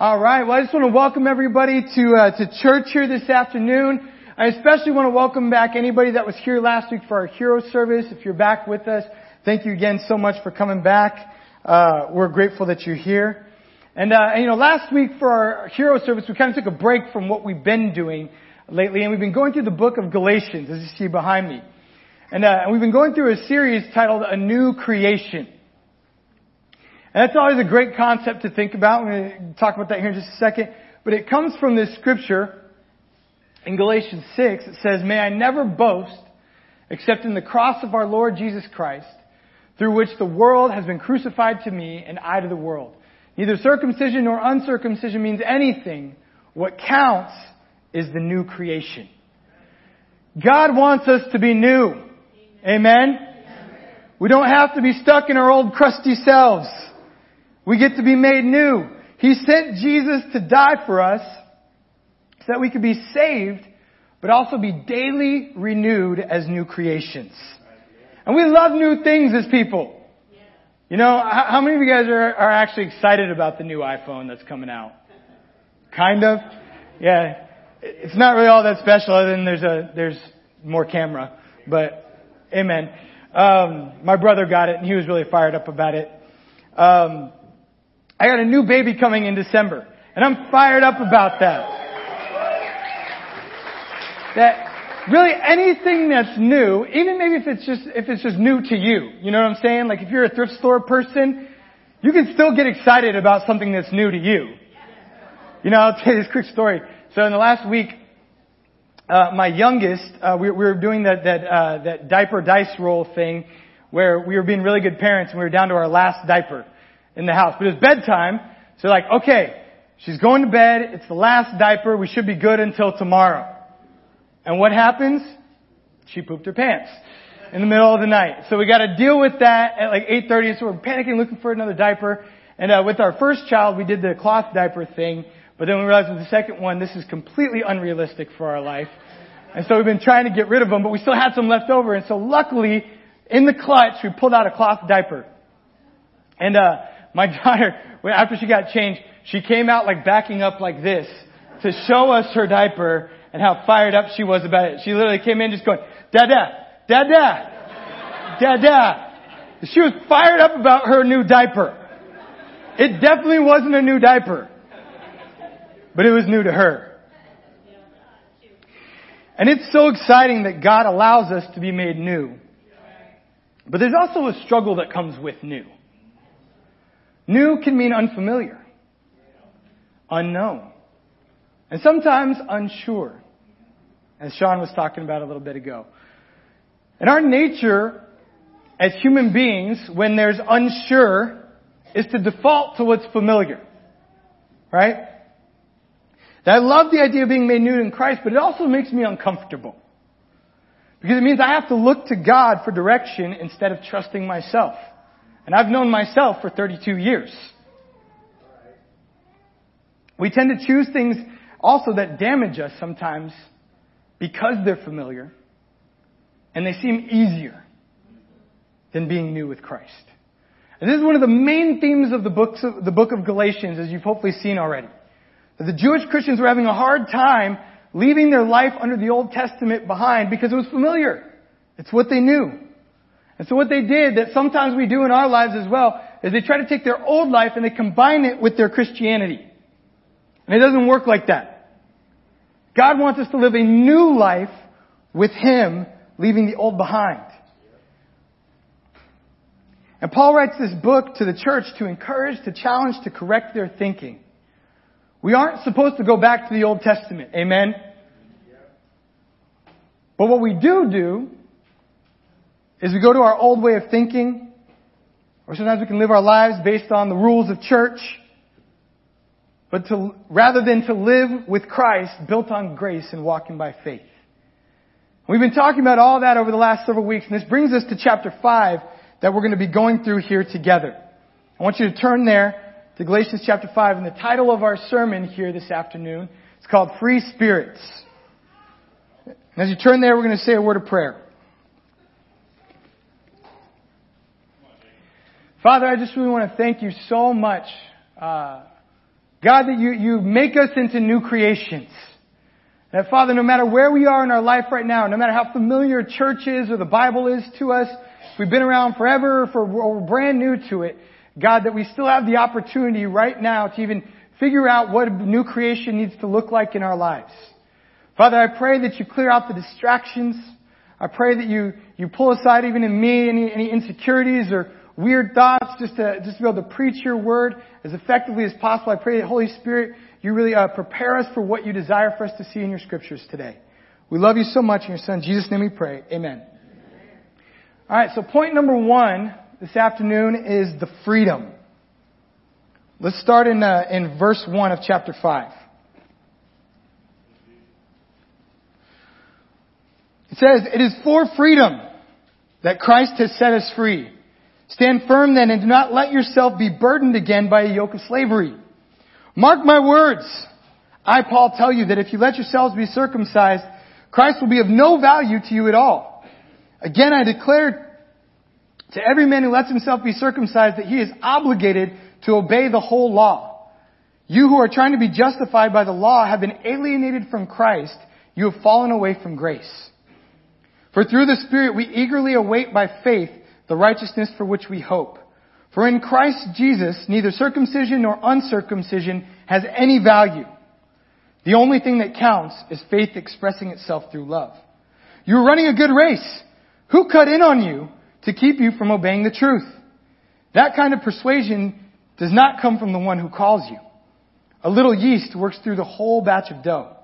All right. Well, I just want to welcome everybody to church here this afternoon. I especially want to welcome back anybody that was here last week for our hero service. If you're back with us, thank you again so much for coming back. We're grateful that you're here. And you know, last week for our hero service, we kind of took a break from what we've been doing lately, and we've been going through the book of Galatians, as you see behind me. And we've been going through a series titled A New Creation. And that's always a great concept to think about. We're going to talk about that here in just a second. But it comes from this scripture in Galatians 6. It says, "May I never boast except in the cross of our Lord Jesus Christ, through which the world has been crucified to me and I to the world. Neither circumcision nor uncircumcision means anything. What counts is the new creation." God wants us to be new. Amen? We don't have to be stuck in our old crusty selves. We get to be made new. He sent Jesus to die for us so that we could be saved, but also be daily renewed as new creations. And we love new things as people. You know, how many of you guys are actually excited about the new iPhone that's coming out? Kind of. Yeah. It's not really all that special other than there's more camera. But, amen. My brother got it and he was really fired up about it. I got a new baby coming in December, and I'm fired up about that. That really anything that's new, even maybe if it's just new to you, you know what I'm saying? Like if you're a thrift store person, you can still get excited about something that's new to you. You know, I'll tell you this quick story. So in the last week, my youngest, we were doing that diaper dice roll thing where we were being really good parents and we were down to our last diaper in the house. But it was bedtime, so like, okay, she's going to bed, it's the last diaper, we should be good until tomorrow. And what happens? She pooped her pants in the middle of the night. So we gotta deal with that at like 8:30, so we're panicking, looking for another diaper. And with our first child, we did the cloth diaper thing, but then we realized with the second one, this is completely unrealistic for our life. And so we've been trying to get rid of them, but we still had some left over, and so luckily, in the clutch, we pulled out a cloth diaper. And my daughter, after she got changed, she came out like backing up like this to show us her diaper and how fired up she was about it. She literally came in just going, "Dada, dada, dada." She was fired up about her new diaper. It definitely wasn't a new diaper, but it was new to her. And it's so exciting that God allows us to be made new. But there's also a struggle that comes with new. New can mean unfamiliar, unknown, and sometimes unsure, as Sean was talking about a little bit ago. And our nature as human beings, when there's unsure, is to default to what's familiar, right? And I love the idea of being made new in Christ, but it also makes me uncomfortable because it means I have to look to God for direction instead of trusting myself. And I've known myself for 32 years. We tend to choose things also that damage us sometimes because they're familiar and they seem easier than being new with Christ. And this is one of the main themes of the book of Galatians, as you've hopefully seen already. That the Jewish Christians were having a hard time leaving their life under the Old Testament behind because it was familiar. It's what they knew. And so what they did, that sometimes we do in our lives as well, is they try to take their old life and they combine it with their Christianity. And it doesn't work like that. God wants us to live a new life with Him, leaving the old behind. And Paul writes this book to the church to encourage, to challenge, to correct their thinking. We aren't supposed to go back to the Old Testament. Amen? But what we do is we go to our old way of thinking, or sometimes we can live our lives based on the rules of church, rather than to live with Christ built on grace and walking by faith. We've been talking about all that over the last several weeks, and this brings us to chapter 5 that we're going to be going through here together. I want you to turn there to Galatians chapter 5, and the title of our sermon here this afternoon is called Free Spirits. And as you turn there, we're going to say a word of prayer. Father, I just really want to thank you so much God, that you make us into new creations. That, Father, no matter where we are in our life right now, no matter how familiar church is or the Bible is to us, if we've been around forever or we're brand new to it, God, that we still have the opportunity right now to even figure out what new creation needs to look like in our lives. Father, I pray that you clear out the distractions. I pray that you pull aside even in me any insecurities or weird thoughts just to be able to preach your word as effectively as possible. I pray that, Holy Spirit, you really prepare us for what you desire for us to see in your scriptures today. We love you so much. In your son, Jesus' name we pray. Amen. All right, so point number one this afternoon is the freedom. Let's start in verse 1 of chapter 5. It says, "It is for freedom that Christ has set us free. Stand firm then and do not let yourself be burdened again by a yoke of slavery. Mark my words. I, Paul, tell you that if you let yourselves be circumcised, Christ will be of no value to you at all. Again, I declare to every man who lets himself be circumcised that he is obligated to obey the whole law. You who are trying to be justified by the law have been alienated from Christ. You have fallen away from grace. For through the Spirit we eagerly await by faith the righteousness for which we hope. For in Christ Jesus, neither circumcision nor uncircumcision has any value. The only thing that counts is faith expressing itself through love. You are running a good race. Who cut in on you to keep you from obeying the truth? That kind of persuasion does not come from the one who calls you. A little yeast works through the whole batch of dough.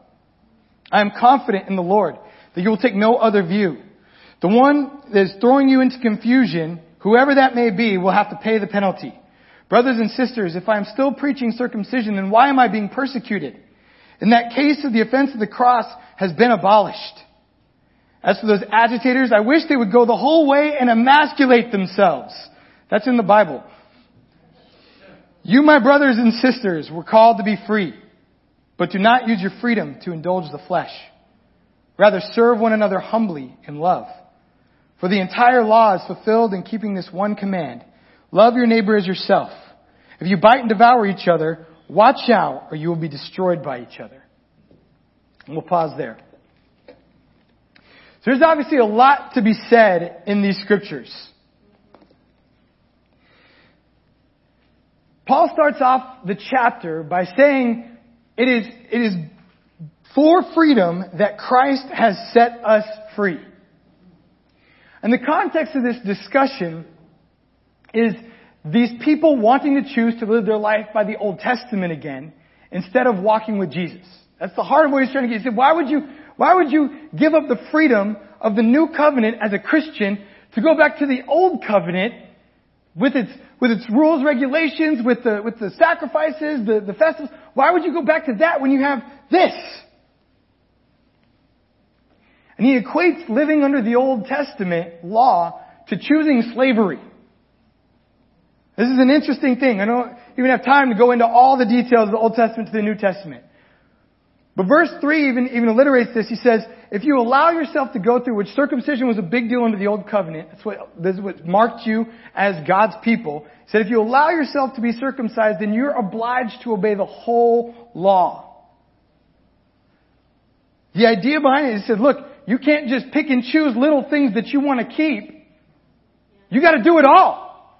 I am confident in the Lord that you will take no other view. The one that is throwing you into confusion, whoever that may be, will have to pay the penalty. Brothers and sisters, if I am still preaching circumcision, then why am I being persecuted? In that case, the offense of the cross has been abolished. As for those agitators, I wish they would go the whole way and emasculate themselves." That's in the Bible. "You, my brothers and sisters, were called to be free, but do not use your freedom to indulge the flesh. Rather, serve one another humbly in love. For the entire law is fulfilled in keeping this one command. Love your neighbor as yourself. If you bite and devour each other, watch out or you will be destroyed by each other." And we'll pause there. So there's obviously a lot to be said in these scriptures. Paul starts off the chapter by saying it is for freedom that Christ has set us free. And the context of this discussion is these people wanting to choose to live their life by the Old Testament again instead of walking with Jesus. That's the heart of what he's trying to get. He said, why would you give up the freedom of the new covenant as a Christian to go back to the old covenant with its rules, regulations, with the sacrifices, the festivals? Why would you go back to that when you have this? And he equates living under the Old Testament law to choosing slavery. This is an interesting thing. I don't even have time to go into all the details of the Old Testament to the New Testament. But verse 3 even alliterates this. He says, if you allow yourself to go through, which circumcision was a big deal under the Old Covenant, this is what marked you as God's people. He said, if you allow yourself to be circumcised, then you're obliged to obey the whole law. The idea behind it is, he said, look, you can't just pick and choose little things that you want to keep. You got to do it all.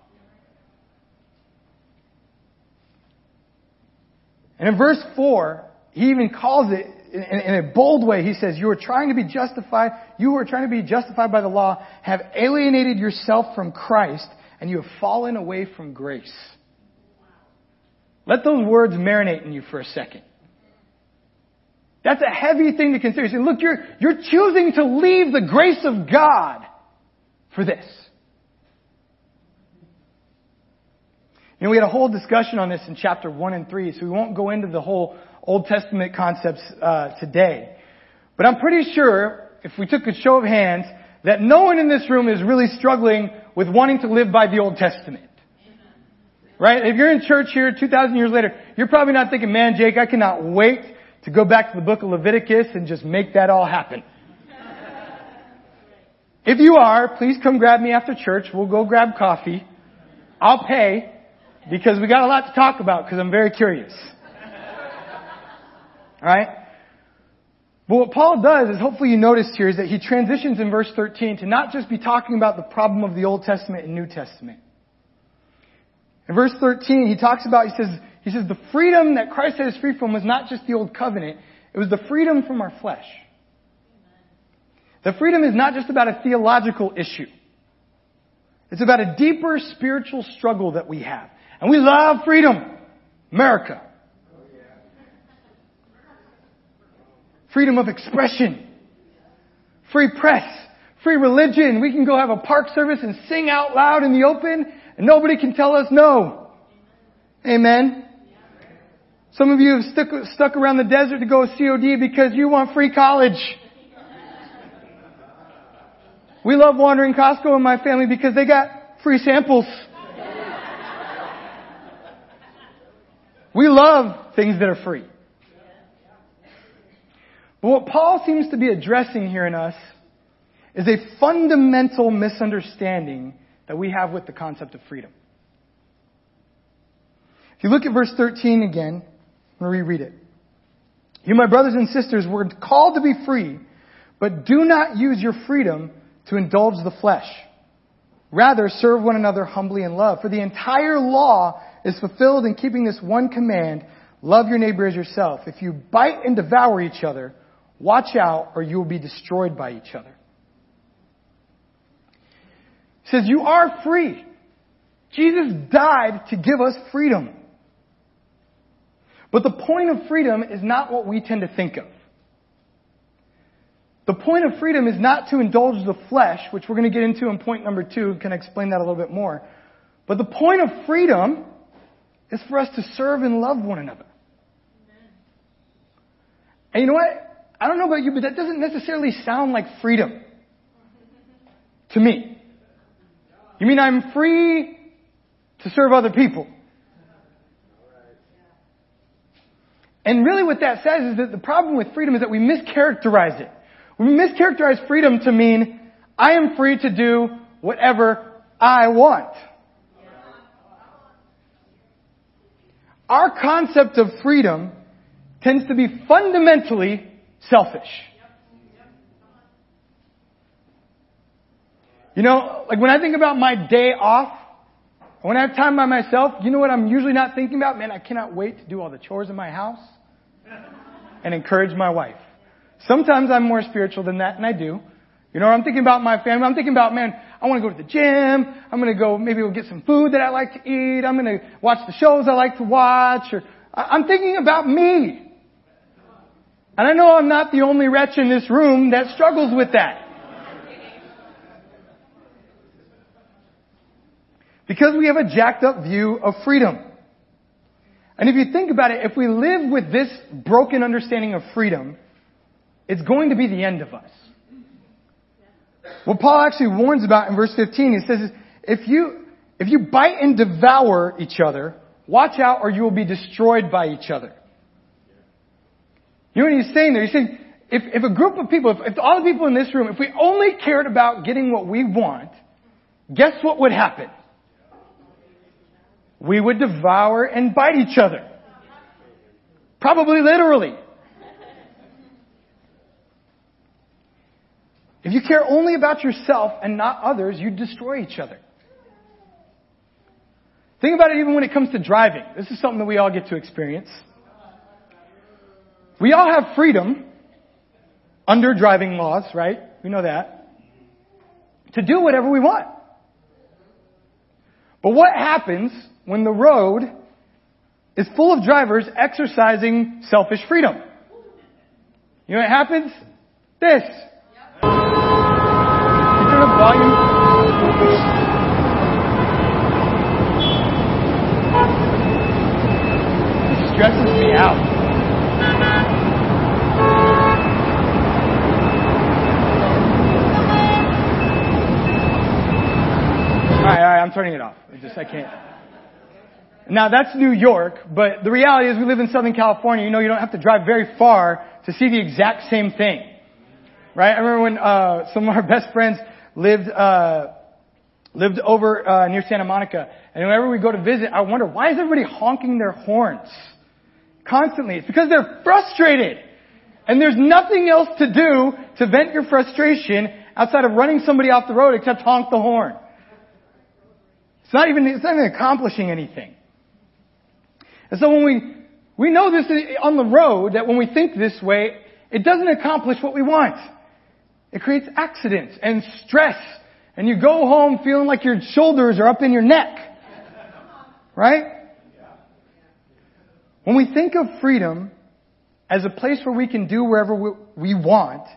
And in verse 4, he even calls it in a bold way. He says, you are trying to be justified by the law, have alienated yourself from Christ, and you have fallen away from grace. Let those words marinate in you for a second. That's a heavy thing to consider. Say, look, you're choosing to leave the grace of God for this. You know, we had a whole discussion on this in chapter 1 and 3, so we won't go into the whole Old Testament concepts today. But I'm pretty sure, if we took a show of hands, that no one in this room is really struggling with wanting to live by the Old Testament. Right? If you're in church here 2,000 years later, you're probably not thinking, man, Jake, I cannot wait to go back to the book of Leviticus and just make that all happen. If you are, please come grab me after church. We'll go grab coffee. I'll pay, because we got a lot to talk about, because I'm very curious. All right? But what Paul does is, hopefully you noticed here, is that he transitions in verse 13 to not just be talking about the problem of the Old Testament and New Testament. In verse 13, he talks about, he says, the freedom that Christ set us free from was not just the Old Covenant. It was the freedom from our flesh. The freedom is not just about a theological issue. It's about a deeper spiritual struggle that we have. And we love freedom. America. Freedom of expression. Free press. Free religion. We can go have a park service and sing out loud in the open and nobody can tell us no. Amen. Some of you have stuck around the desert to go COD because you want free college. We love wandering Costco in my family because they got free samples. We love things that are free. But what Paul seems to be addressing here in us is a fundamental misunderstanding that we have with the concept of freedom. If you look at verse 13 again, I'm going to reread it. You, my brothers and sisters, were called to be free, but do not use your freedom to indulge the flesh. Rather, serve one another humbly in love. For the entire law is fulfilled in keeping this one command, love your neighbor as yourself. If you bite and devour each other, watch out or you will be destroyed by each other. He says, you are free. Jesus died to give us freedom. But the point of freedom is not what we tend to think of. The point of freedom is not to indulge the flesh, which we're going to get into in point number 2. Can I explain that a little bit more? But the point of freedom is for us to serve and love one another. And you know what? I don't know about you, but that doesn't necessarily sound like freedom to me. You mean I'm free to serve other people? And really what that says is that the problem with freedom is that we mischaracterize it. We mischaracterize freedom to mean, I am free to do whatever I want. Our concept of freedom tends to be fundamentally selfish. You know, like when I think about my day off, when I have time by myself, you know what I'm usually not thinking about? Man, I cannot wait to do all the chores in my house and encourage my wife. Sometimes I'm more spiritual than that, and I do. You know, I'm thinking about my family. I'm thinking about, man, I want to go to the gym. I'm going to go, maybe we'll get some food that I like to eat. I'm going to watch the shows I like to watch. Or I'm thinking about me. And I know I'm not the only wretch in this room that struggles with that. Because we have a jacked up view of freedom. And if you think about it, if we live with this broken understanding of freedom, it's going to be the end of us. What Paul actually warns about in verse 15, he says, if you bite and devour each other, watch out or you will be destroyed by each other. You know what he's saying there? He's saying, if a group of people, if all the people in this room, if we only cared about getting what we want, guess what would happen? We would devour and bite each other. Probably literally. If you care only about yourself and not others, you destroy each other. Think about it even when it comes to driving. This is something that we all get to experience. We all have freedom under driving laws, right? We know that. To do whatever we want. But what happens when the road is full of drivers exercising selfish freedom? You know what happens? This. Volume. It stresses me out. All right, I'm turning it off. I can't. Now that's New York, but the reality is we live in Southern California. You know, you don't have to drive very far to see the exact same thing. Right? I remember when some of our best friends lived over near Santa Monica. And whenever we go to visit, I wonder, why is everybody honking their horns? Constantly. It's because they're frustrated. And there's nothing else to do to vent your frustration outside of running somebody off the road except honk the horn. It's not even accomplishing anything. And so when we know this on the road, that when we think this way, it doesn't accomplish what we want. It creates accidents and stress. And you go home feeling like your shoulders are up in your neck. Right? When we think of freedom as a place where we can do wherever we want,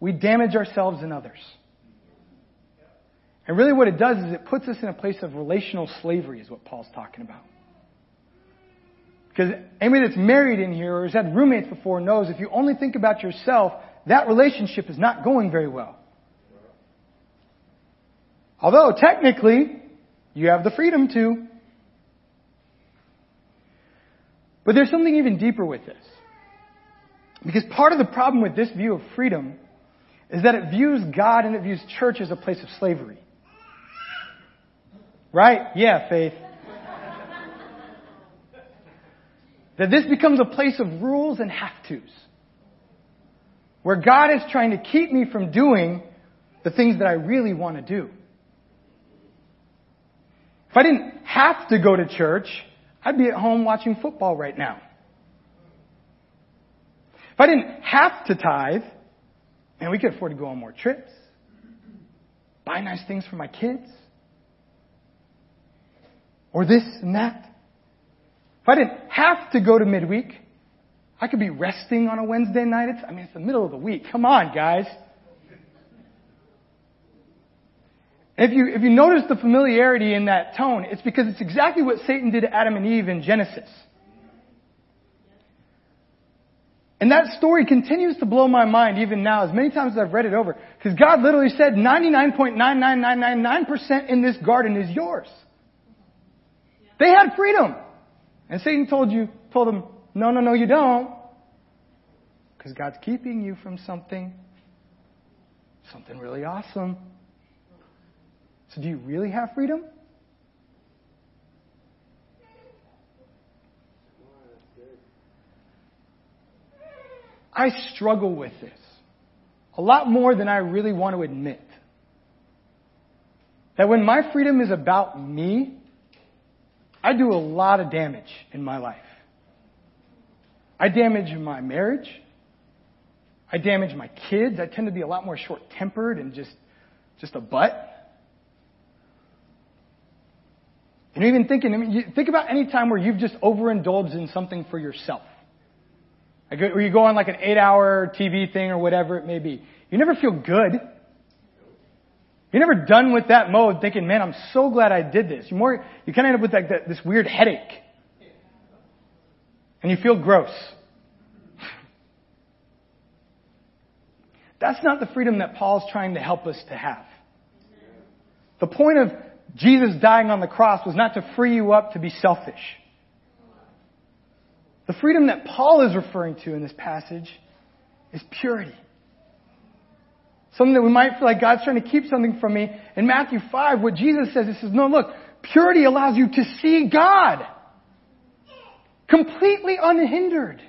we damage ourselves and others. And really what it does is it puts us in a place of relational slavery is what Paul's talking about. Because anybody that's married in here or has had roommates before knows if you only think about yourself, that relationship is not going very well. Although, technically, you have the freedom to. But there's something even deeper with this. Because part of the problem with this view of freedom is that it views God and it views church as a place of slavery. Right? Yeah, Faith. That this becomes a place of rules and have-tos. Where God is trying to keep me from doing the things that I really want to do. If I didn't have to go to church, I'd be at home watching football right now. If I didn't have to tithe, man, we could afford to go on more trips, buy nice things for my kids, or this and that. If I didn't have to go to midweek, I could be resting on a Wednesday night. It's the middle of the week. Come on, guys. If you notice the familiarity in that tone, it's because it's exactly what Satan did to Adam and Eve in Genesis. And that story continues to blow my mind even now, as many times as I've read it over. Because God literally said 99.99999% in this garden is yours. They had freedom. And Satan told them, no, you don't. Because God's keeping you from something really awesome. So do you really have freedom? I struggle with this a lot more than I really want to admit. That when my freedom is about me, I do a lot of damage in my life. I damage my marriage. I damage my kids. I tend to be a lot more short-tempered and just a butt. And even think about any time where you've just overindulged in something for yourself. Like, or you go on like an 8-hour TV thing or whatever it may be. You never feel good. You're never done with that mode thinking, man, I'm so glad I did this. You kind of end up with like this weird headache. And you feel gross. That's not the freedom that Paul's trying to help us to have. The point of Jesus dying on the cross was not to free you up to be selfish. The freedom that Paul is referring to in this passage is purity. Something that we might feel like God's trying to keep something from me. In Matthew 5, what Jesus says, he says, no, look, purity allows you to see God. Completely unhindered.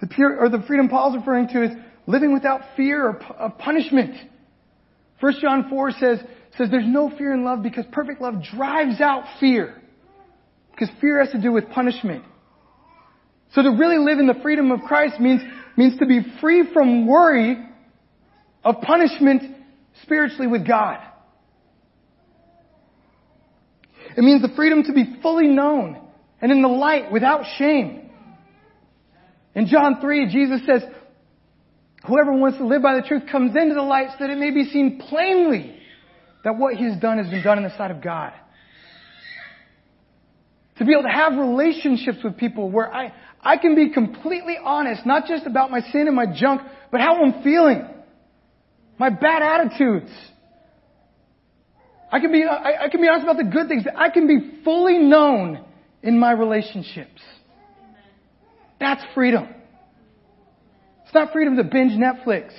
The freedom Paul's referring to is living without fear of punishment. 1 John 4 says there's no fear in love because perfect love drives out fear. Because fear has to do with punishment. So to really live in the freedom of Christ means to be free from worry of punishment spiritually with God. It means the freedom to be fully known and in the light without shame. In John 3, Jesus says, whoever wants to live by the truth comes into the light so that it may be seen plainly that what he has done has been done in the sight of God. To be able to have relationships with people where I can be completely honest, not just about my sin and my junk, but how I'm feeling. My bad attitudes. I can be honest about the good things. I can be fully known in my relationships. That's freedom. It's not freedom to binge Netflix.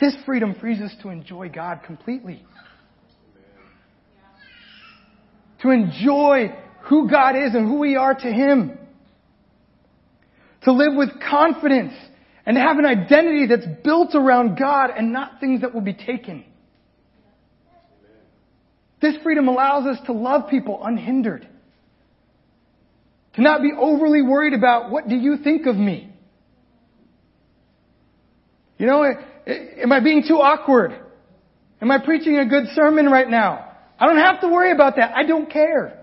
This freedom frees us to enjoy God completely. to enjoy who God is and who we are to Him. To live with confidence and to have an identity that's built around God and not things that will be taken. This freedom allows us to love people unhindered. To not be overly worried about, what do you think of me? You know, am I being too awkward? Am I preaching a good sermon right now? I don't have to worry about that. I don't care.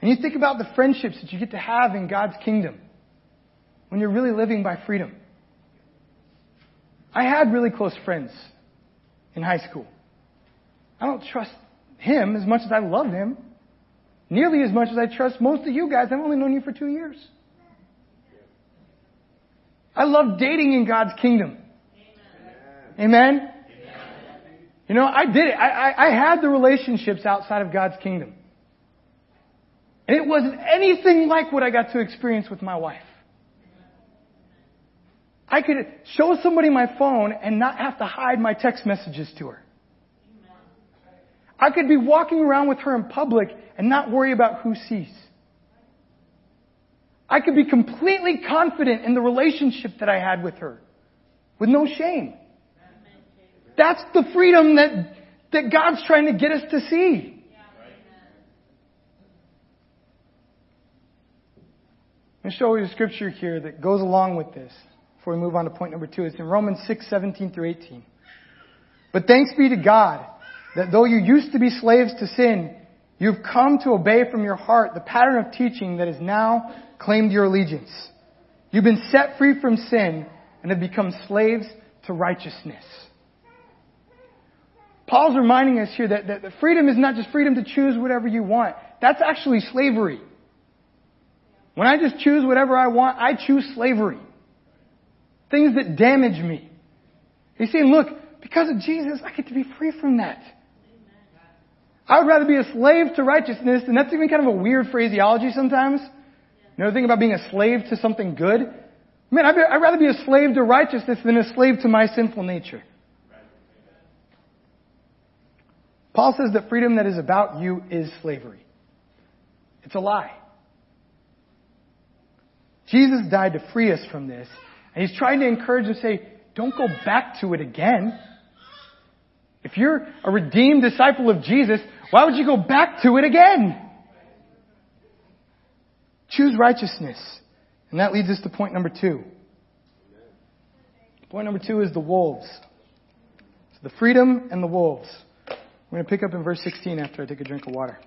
And you think about the friendships that you get to have in God's kingdom when you're really living by freedom. I had really close friends in high school. I don't trust him as much as I love him, nearly as much as I trust most of you guys. I've only known you for 2 years. I love dating in God's kingdom. Amen? Amen? Amen. You know, I did it. I had the relationships outside of God's kingdom. And it wasn't anything like what I got to experience with my wife. I could show somebody my phone and not have to hide my text messages to her. I could be walking around with her in public and not worry about who sees. I could be completely confident in the relationship that I had with her with no shame. That's the freedom that God's trying to get us to see. I'm going to show you a scripture here that goes along with this before we move on to point number 2. It's in Romans 6:17-18. But thanks be to God that though you used to be slaves to sin, you've come to obey from your heart the pattern of teaching that has now claimed your allegiance. You've been set free from sin and have become slaves to righteousness. Paul's reminding us here that freedom is not just freedom to choose whatever you want. That's actually slavery. When I just choose whatever I want, I choose slavery. Things that damage me. He's saying, look, because of Jesus, I get to be free from that. I would rather be a slave to righteousness, and that's even kind of a weird phraseology sometimes. You know, the thing about being a slave to something good. Man, I'd rather be a slave to righteousness than a slave to my sinful nature. Paul says that freedom that is about you is slavery. It's a lie. Jesus died to free us from this. And he's trying to encourage us to say, don't go back to it again. If you're a redeemed disciple of Jesus, why would you go back to it again? Choose righteousness. And that leads us to point number 2. Point number 2 is the wolves. So the freedom and the wolves. We're going to pick up in verse 16 after I take a drink of water.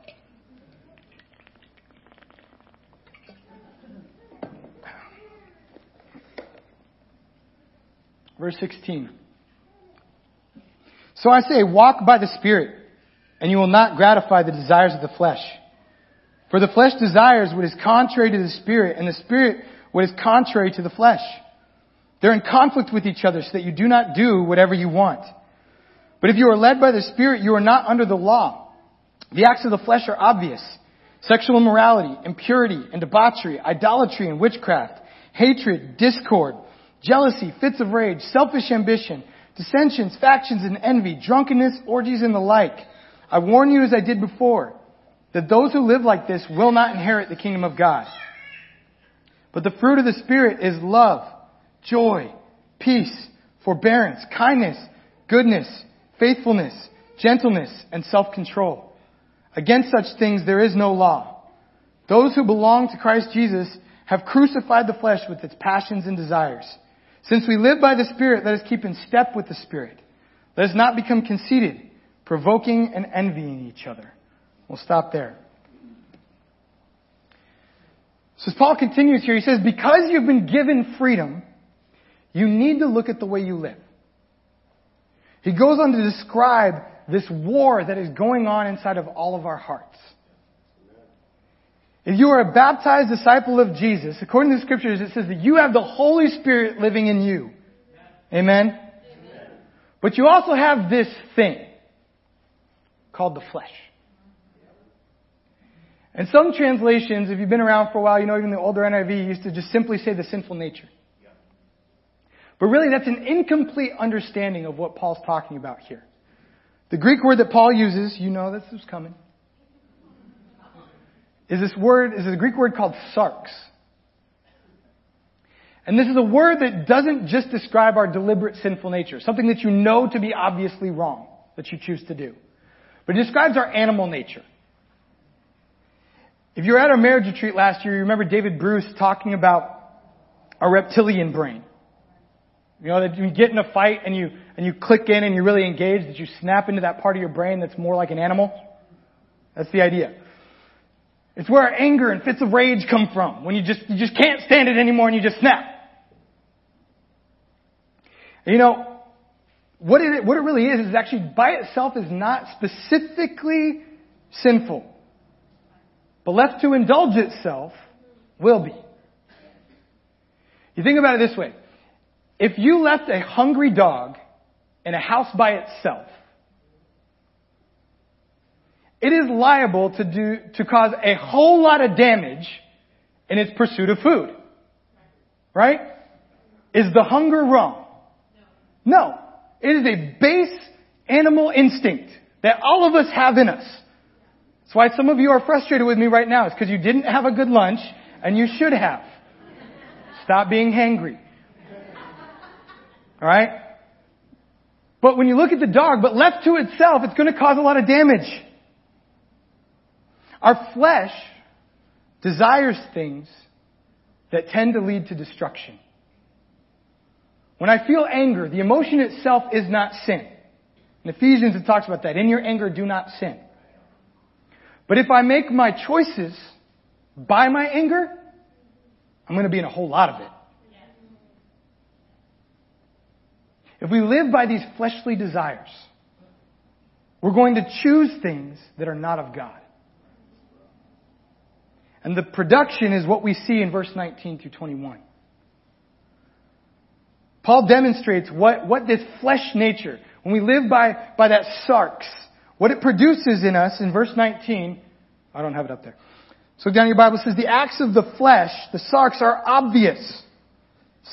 Verse 16. So I say, walk by the Spirit, and you will not gratify the desires of the flesh. For the flesh desires what is contrary to the Spirit, and the Spirit what is contrary to the flesh. They're in conflict with each other so that you do not do whatever you want. But if you are led by the Spirit, you are not under the law. The acts of the flesh are obvious. Sexual immorality, impurity, and debauchery, idolatry and witchcraft, hatred, discord, jealousy, fits of rage, selfish ambition, dissensions, factions, and envy, drunkenness, orgies, and the like. I warn you as I did before, that those who live like this will not inherit the kingdom of God. But the fruit of the Spirit is love, joy, peace, forbearance, kindness, goodness, faithfulness, gentleness, and self-control. Against such things there is no law. Those who belong to Christ Jesus have crucified the flesh with its passions and desires. Since we live by the Spirit, let us keep in step with the Spirit. Let us not become conceited, provoking and envying each other. We'll stop there. So as Paul continues here, he says, because you've been given freedom, you need to look at the way you live. He goes on to describe this war that is going on inside of all of our hearts. If you are a baptized disciple of Jesus, according to the scriptures, it says that you have the Holy Spirit living in you. Amen? Amen. But you also have this thing called the flesh. And some translations, if you've been around for a while, you know even the older NIV used to just simply say the sinful nature. But really that's an incomplete understanding of what Paul's talking about here. The Greek word that Paul uses, you know this is coming, is a Greek word called sarx. And this is a word that doesn't just describe our deliberate sinful nature, something that you know to be obviously wrong, that you choose to do. But it describes our animal nature. If you were at our marriage retreat last year, you remember David Bruce talking about our reptilian brain. You know, that you get in a fight and you click in and you're really engaged, that you snap into that part of your brain that's more like an animal. That's the idea. It's where our anger and fits of rage come from, when you just can't stand it anymore and you just snap. And you know, what it really is actually by itself is not specifically sinful. But left to indulge itself will be. You think about it this way. If you left a hungry dog in a house by itself, it is liable to cause a whole lot of damage in its pursuit of food. Right? Is the hunger wrong? No. It is a base animal instinct that all of us have in us. That's why some of you are frustrated with me right now. It's because you didn't have a good lunch, and you should have. Stop being hangry. All right? But when you look at the dog, but left to itself, it's going to cause a lot of damage. Our flesh desires things that tend to lead to destruction. When I feel anger, the emotion itself is not sin. In Ephesians, it talks about that. In your anger, do not sin. But if I make my choices by my anger, I'm going to be in a whole lot of it. If we live by these fleshly desires, we're going to choose things that are not of God. And the production is what we see in verse 19 through 21. Paul demonstrates what this flesh nature, when we live by that sarx, what it produces in us in verse 19, I don't have it up there. So down in your Bible, it says, the acts of the flesh, the sarx, are obvious.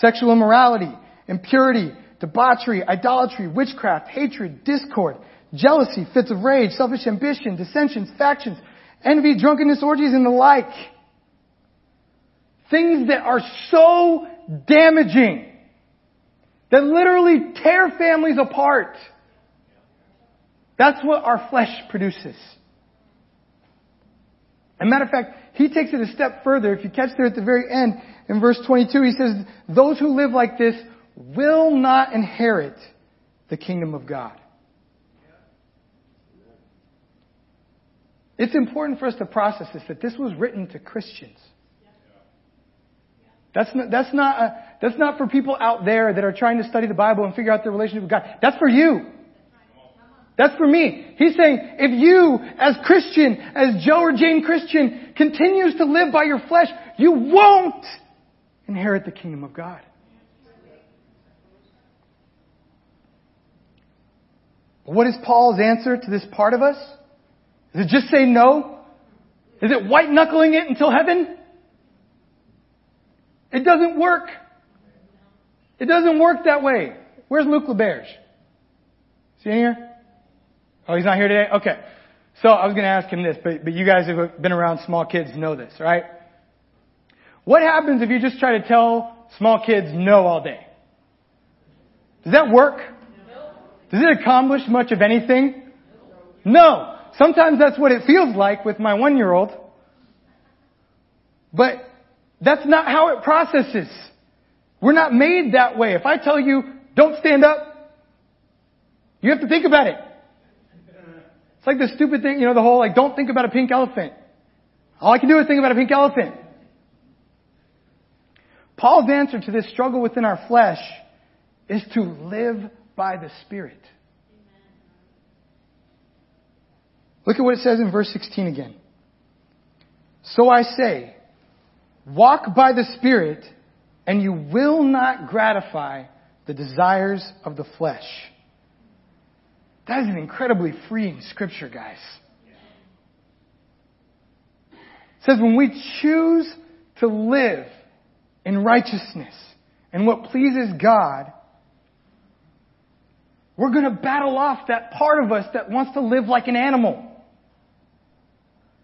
Sexual immorality, impurity, debauchery, idolatry, witchcraft, hatred, discord, jealousy, fits of rage, selfish ambition, dissensions, factions, envy, drunkenness, orgies, and the like. Things that are so damaging that literally tear families apart. That's what our flesh produces. As a matter of fact, he takes it a step further. If you catch there at the very end, in verse 22, he says, those who live like this will not inherit the kingdom of God. It's important for us to process this, that this was written to Christians. That's not for people out there that are trying to study the Bible and figure out their relationship with God. That's for you. That's for me. He's saying, if you, as Christian, as Joe or Jane Christian, continues to live by your flesh, you won't inherit the kingdom of God. But what is Paul's answer to this part of us? Is it just say no? Is it white-knuckling it until heaven? It doesn't work. It doesn't work that way. Where's Luke LaBerge? Is he in here? Oh, he's not here today? Okay. So I was going to ask him this, but you guys have been around small kids know this, right? What happens if you just try to tell small kids no all day? Does that work? Does it accomplish much of anything? No. Sometimes that's what it feels like with my 1-year-old. But that's not how it processes. We're not made that way. If I tell you, don't stand up, you have to think about it. It's like the stupid thing, you know, the whole, like, don't think about a pink elephant. All I can do is think about a pink elephant. Paul's answer to this struggle within our flesh is to live by the Spirit. Look at what it says in verse 16 again. So I say, walk by the Spirit, and you will not gratify the desires of the flesh. That is an incredibly freeing scripture, guys. It says when we choose to live in righteousness and what pleases God, We're going to battle off that part of us that wants to live like an animal,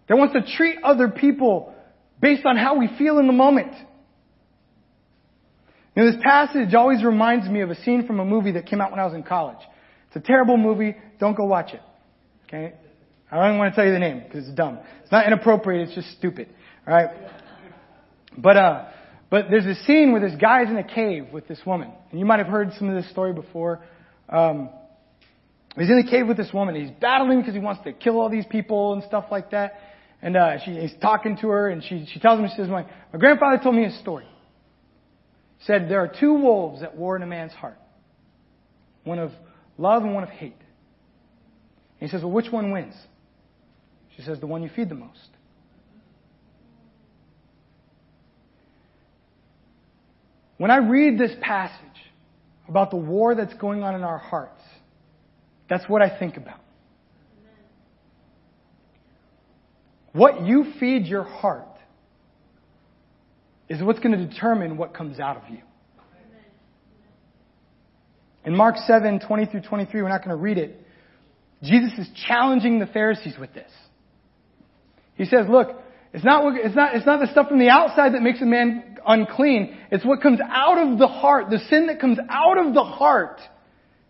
that wants to treat other people based on how we feel in the moment. You know, this passage always reminds me of a scene from a movie that came out when I was in college. It's a terrible movie. Don't go watch it. Okay? I don't even want to tell you the name because it's dumb. It's not inappropriate. It's just stupid. All right? But there's a scene where this guy's in a cave with this woman. And you might have heard some of this story before. He's in the cave with this woman. He's battling because he wants to kill all these people and stuff like that. And he's talking to her, and she tells him, she says, my grandfather told me a story. He said, there are two wolves that war in a man's heart. One of love and one of hate. And he says, well, which one wins? She says, the one you feed the most. When I read this passage about the war that's going on in our hearts, that's what I think about. What you feed your heart is what's going to determine what comes out of you. In Mark 7:20-23, we're not going to read it, Jesus is challenging the Pharisees with this. He says, look, it's not the stuff from the outside that makes a man unclean. It's what comes out of the heart, the sin that comes out of the heart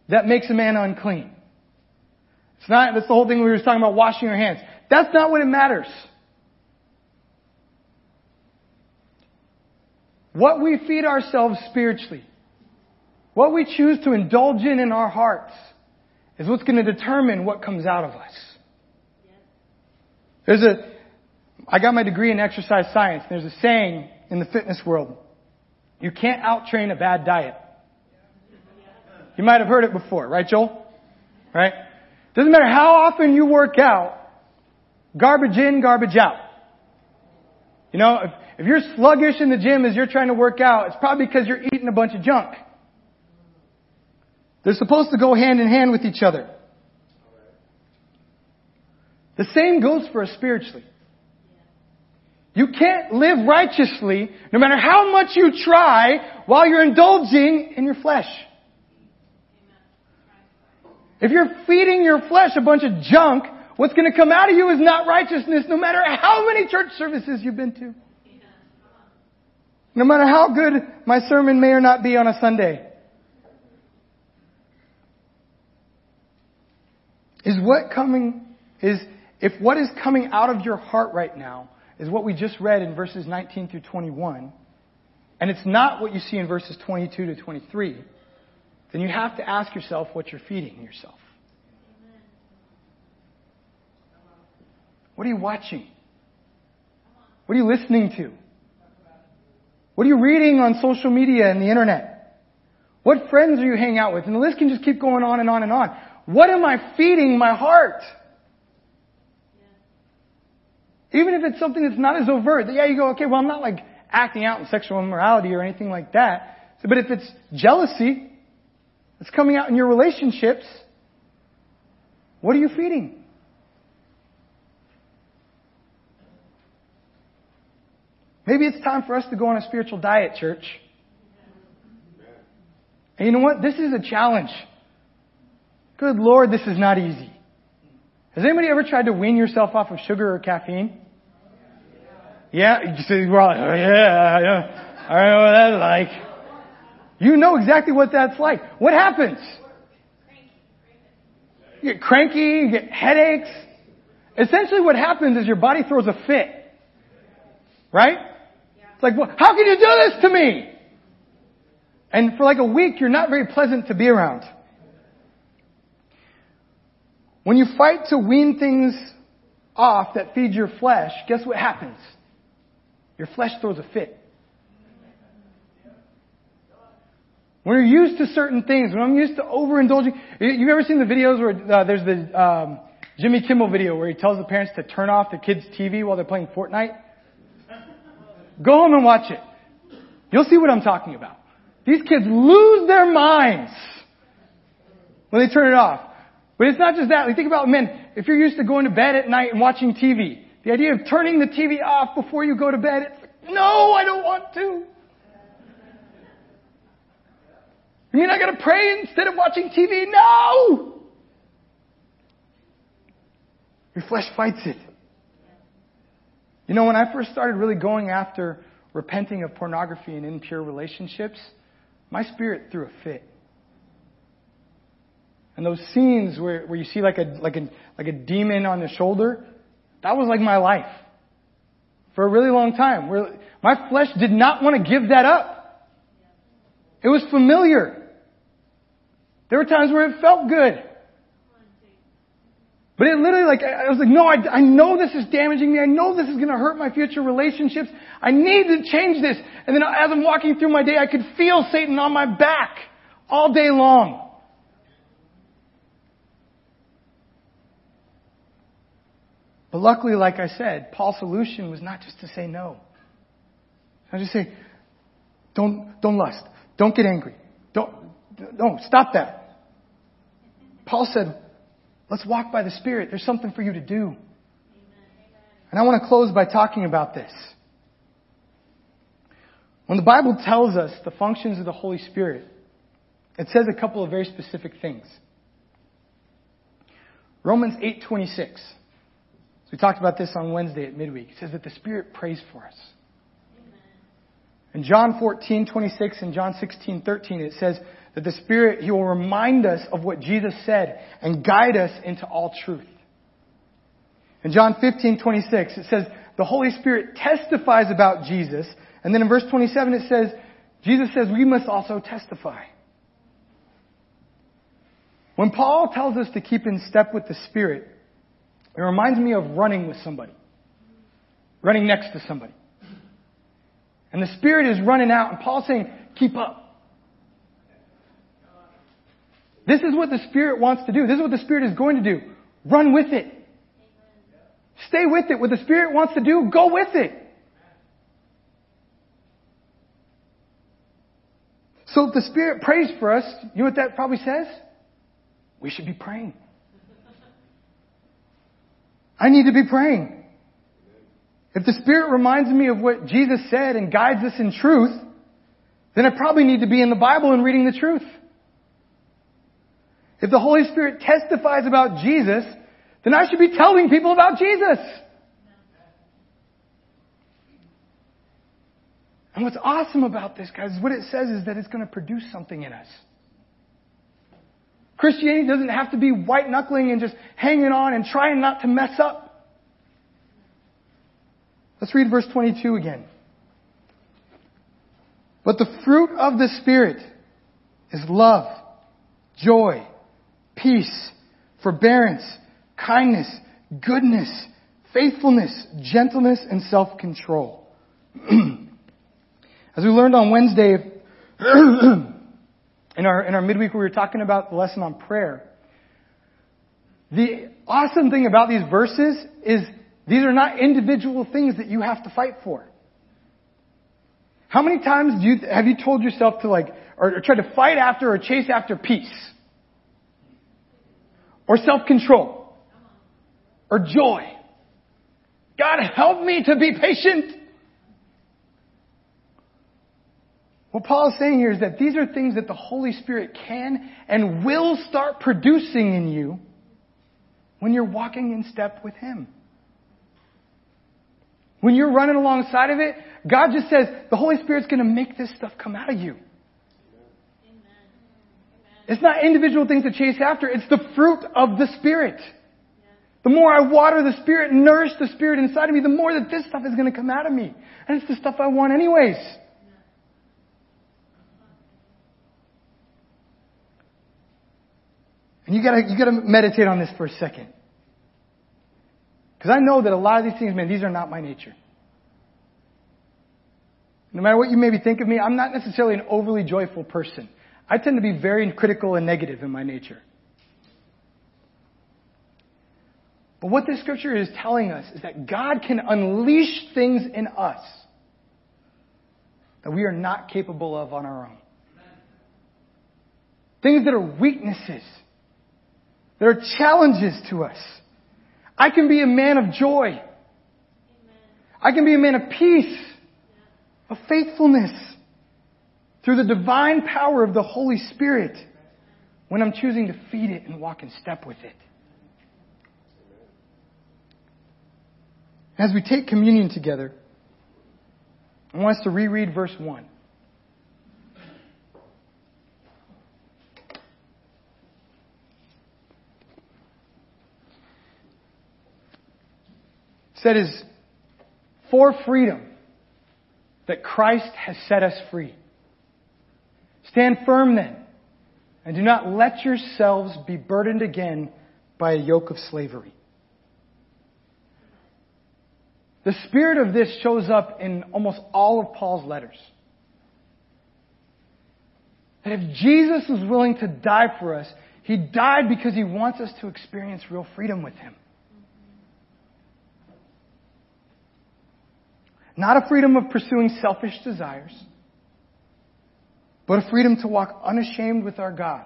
that makes a man unclean. That's the whole thing we were talking about, washing your hands. That's not what it matters. What we feed ourselves spiritually, what we choose to indulge in our hearts, is what's going to determine what comes out of us. I got my degree in exercise science. There's a saying in the fitness world, you can't out-train a bad diet. You might have heard it before, right, Joel? Right? Doesn't matter how often you work out, garbage in, garbage out. You know, if you're sluggish in the gym as you're trying to work out, it's probably because you're eating a bunch of junk. They're supposed to go hand in hand with each other. The same goes for us spiritually. You can't live righteously, no matter how much you try, while you're indulging in your flesh. If you're feeding your flesh a bunch of junk, what's going to come out of you is not righteousness, no matter how many church services you've been to. No matter how good my sermon may or not be on a Sunday. If what is coming out of your heart right now is what we just read in verses 19-21, and it's not what you see in verses 22-23, then you have to ask yourself what you're feeding yourself. What are you watching? What are you listening to? What are you reading on social media and the internet? What friends are you hanging out with? And the list can just keep going on and on and on. What am I feeding my heart? Even if it's something that's not as overt. Yeah, you go, okay, well, I'm not like acting out in sexual immorality or anything like that. But if it's jealousy, it's coming out in your relationships, what are you feeding? Maybe it's time for us to go on a spiritual diet, church. And you know what? This is a challenge. Good Lord, this is not easy. Has anybody ever tried to wean yourself off of sugar or caffeine? Yeah? So we're all like, oh, yeah. I don't know what that's like. You know exactly what that's like. What happens? You get cranky, you get headaches. Essentially what happens is your body throws a fit. Right? It's like, well, how can you do this to me? And for like a week, you're not very pleasant to be around. When you fight to wean things off that feed your flesh, guess what happens? Your flesh throws a fit. When you're used to certain things, when I'm used to overindulging, you've ever seen the videos where there's the Jimmy Kimmel video where he tells the parents to turn off their kids' TV while they're playing Fortnite? Go home and watch it. You'll see what I'm talking about. These kids lose their minds when they turn it off. But it's not just that. Like, think about, men, if you're used to going to bed at night and watching TV, the idea of turning the TV off before you go to bed, it's like, no, I don't want to. You mean I got to pray instead of watching TV? No! Your flesh fights it. You know, when I first started really going after repenting of pornography and impure relationships, my spirit threw a fit. And those scenes where you see like a demon on the shoulder, that was like my life for a really long time. Where my flesh did not want to give that up. It was familiar. There were times where it felt good. But it literally, I was like, no, I know this is damaging me. I know this is going to hurt my future relationships. I need to change this. And then as I'm walking through my day, I could feel Satan on my back all day long. But luckily, like I said, Paul's solution was not just to say no. I just say, don't lust. Don't get angry. Don't stop that. Paul said, let's walk by the Spirit. There's something for you to do. Amen. And I want to close by talking about this. When the Bible tells us the functions of the Holy Spirit, it says a couple of very specific things. Romans 8:26. So we talked about this on Wednesday at midweek. It says that the Spirit prays for us. Amen. In John 14:26 and John 16:13, it says that the Spirit, He will remind us of what Jesus said and guide us into all truth. In John 15:26, it says, the Holy Spirit testifies about Jesus. And then in verse 27, it says, Jesus says, we must also testify. When Paul tells us to keep in step with the Spirit, it reminds me of running with somebody. Running next to somebody. And the Spirit is running out, and Paul's saying, keep up. This is what the Spirit wants to do. This is what the Spirit is going to do. Run with it. Stay with it. What the Spirit wants to do, go with it. So if the Spirit prays for us, you know what that probably says? We should be praying. I need to be praying. If the Spirit reminds me of what Jesus said and guides us in truth, then I probably need to be in the Bible and reading the truth. If the Holy Spirit testifies about Jesus, then I should be telling people about Jesus. And what's awesome about this, guys, is what it says is that it's going to produce something in us. Christianity doesn't have to be white-knuckling and just hanging on and trying not to mess up. Let's read verse 22 again. But the fruit of the Spirit is love, joy, peace, forbearance, kindness, goodness, faithfulness, gentleness, and self-control. As we learned on Wednesday, in our midweek, we were talking about the lesson on prayer. The awesome thing about these verses is these are not individual things that you have to fight for. How many times have you told yourself to or try to fight after or chase after peace? Or self-control? Or joy? God, help me to be patient! What Paul is saying here is that these are things that the Holy Spirit can and will start producing in you when you're walking in step with Him. When you're running alongside of it, God just says, the Holy Spirit's going to make this stuff come out of you. It's not individual things to chase after. It's the fruit of the Spirit. The more I water the Spirit, nourish the Spirit inside of me, the more that this stuff is going to come out of me. And it's the stuff I want anyways. And you gotta meditate on this for a second. Because I know that a lot of these things, man, these are not my nature. No matter what you maybe think of me, I'm not necessarily an overly joyful person. I tend to be very critical and negative in my nature. But what this scripture is telling us is that God can unleash things in us that we are not capable of on our own. Things that are weaknesses, that are challenges to us. I can be a man of joy. I can be a man of peace, of faithfulness, through the divine power of the Holy Spirit when I'm choosing to feed it and walk in step with it. As we take communion together, I want us to reread verse 1. It said, "Is for freedom that Christ has set us free. Stand firm then, and do not let yourselves be burdened again by a yoke of slavery." The spirit of this shows up in almost all of Paul's letters. That if Jesus was willing to die for us, he died because he wants us to experience real freedom with him. Not a freedom of pursuing selfish desires, but a freedom to walk unashamed with our God,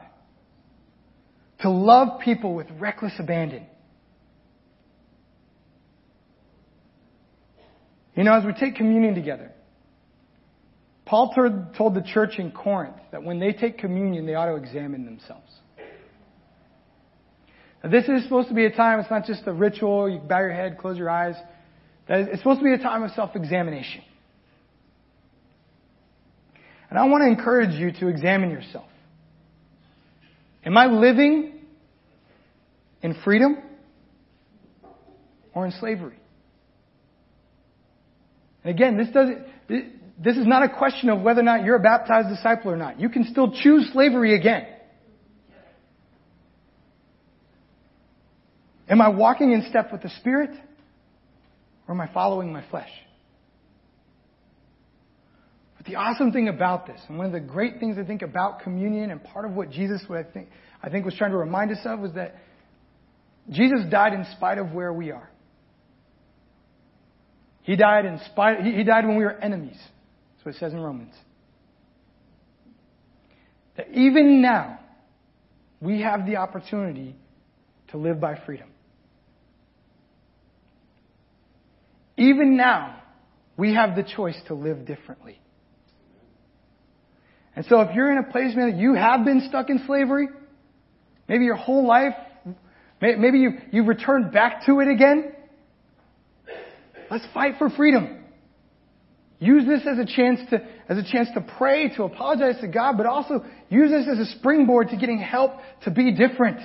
to love people with reckless abandon. You know, as we take communion together, Paul told the church in Corinth that when they take communion, they ought to examine themselves. Now, this is supposed to be a time, it's not just a ritual, you bow your head, close your eyes. It's supposed to be a time of self-examination. And I want to encourage you to examine yourself. Am I living in freedom or in slavery? And again, this is not a question of whether or not you're a baptized disciple or not. You can still choose slavery again. Am I walking in step with the Spirit? Or am I following my flesh? But the awesome thing about this, and one of the great things I think about communion, and part of what Jesus I think was trying to remind us of, was that Jesus died in spite of where we are. He died when we were enemies. That's what it says in Romans. That even now, we have the opportunity to live by freedom. Even now, we have the choice to live differently. And so if you're in a place, man, that you have been stuck in slavery, maybe your whole life, maybe you've returned back to it again, let's fight for freedom. Use this as a chance to pray, to apologize to God, but also use this as a springboard to getting help to be different.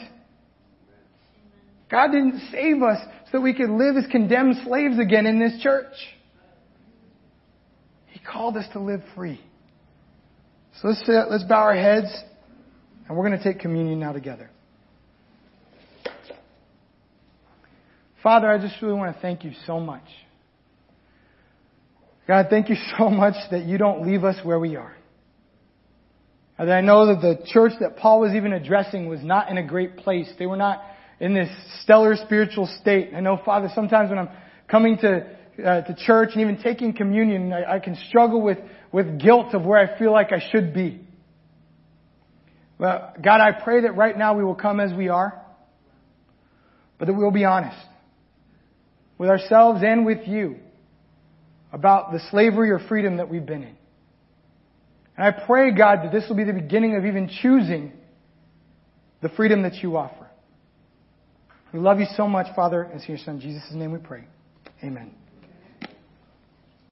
God didn't save us so that we could live as condemned slaves again in this church. He called us to live free. So let's bow our heads, and we're going to take communion now together. Father, I just really want to thank you so much. God, thank you so much that you don't leave us where we are. And I know that the church that Paul was even addressing was not in a great place. They were not in this stellar spiritual state. I know, Father, sometimes when I'm coming to church and even taking communion, I can struggle with guilt of where I feel like I should be. Well, God, I pray that right now we will come as we are, but that we will be honest with ourselves and with you about the slavery or freedom that we've been in. And I pray, God, that this will be the beginning of even choosing the freedom that you offer. We love you so much, Father. It's in your Son, Jesus' name we pray. Amen.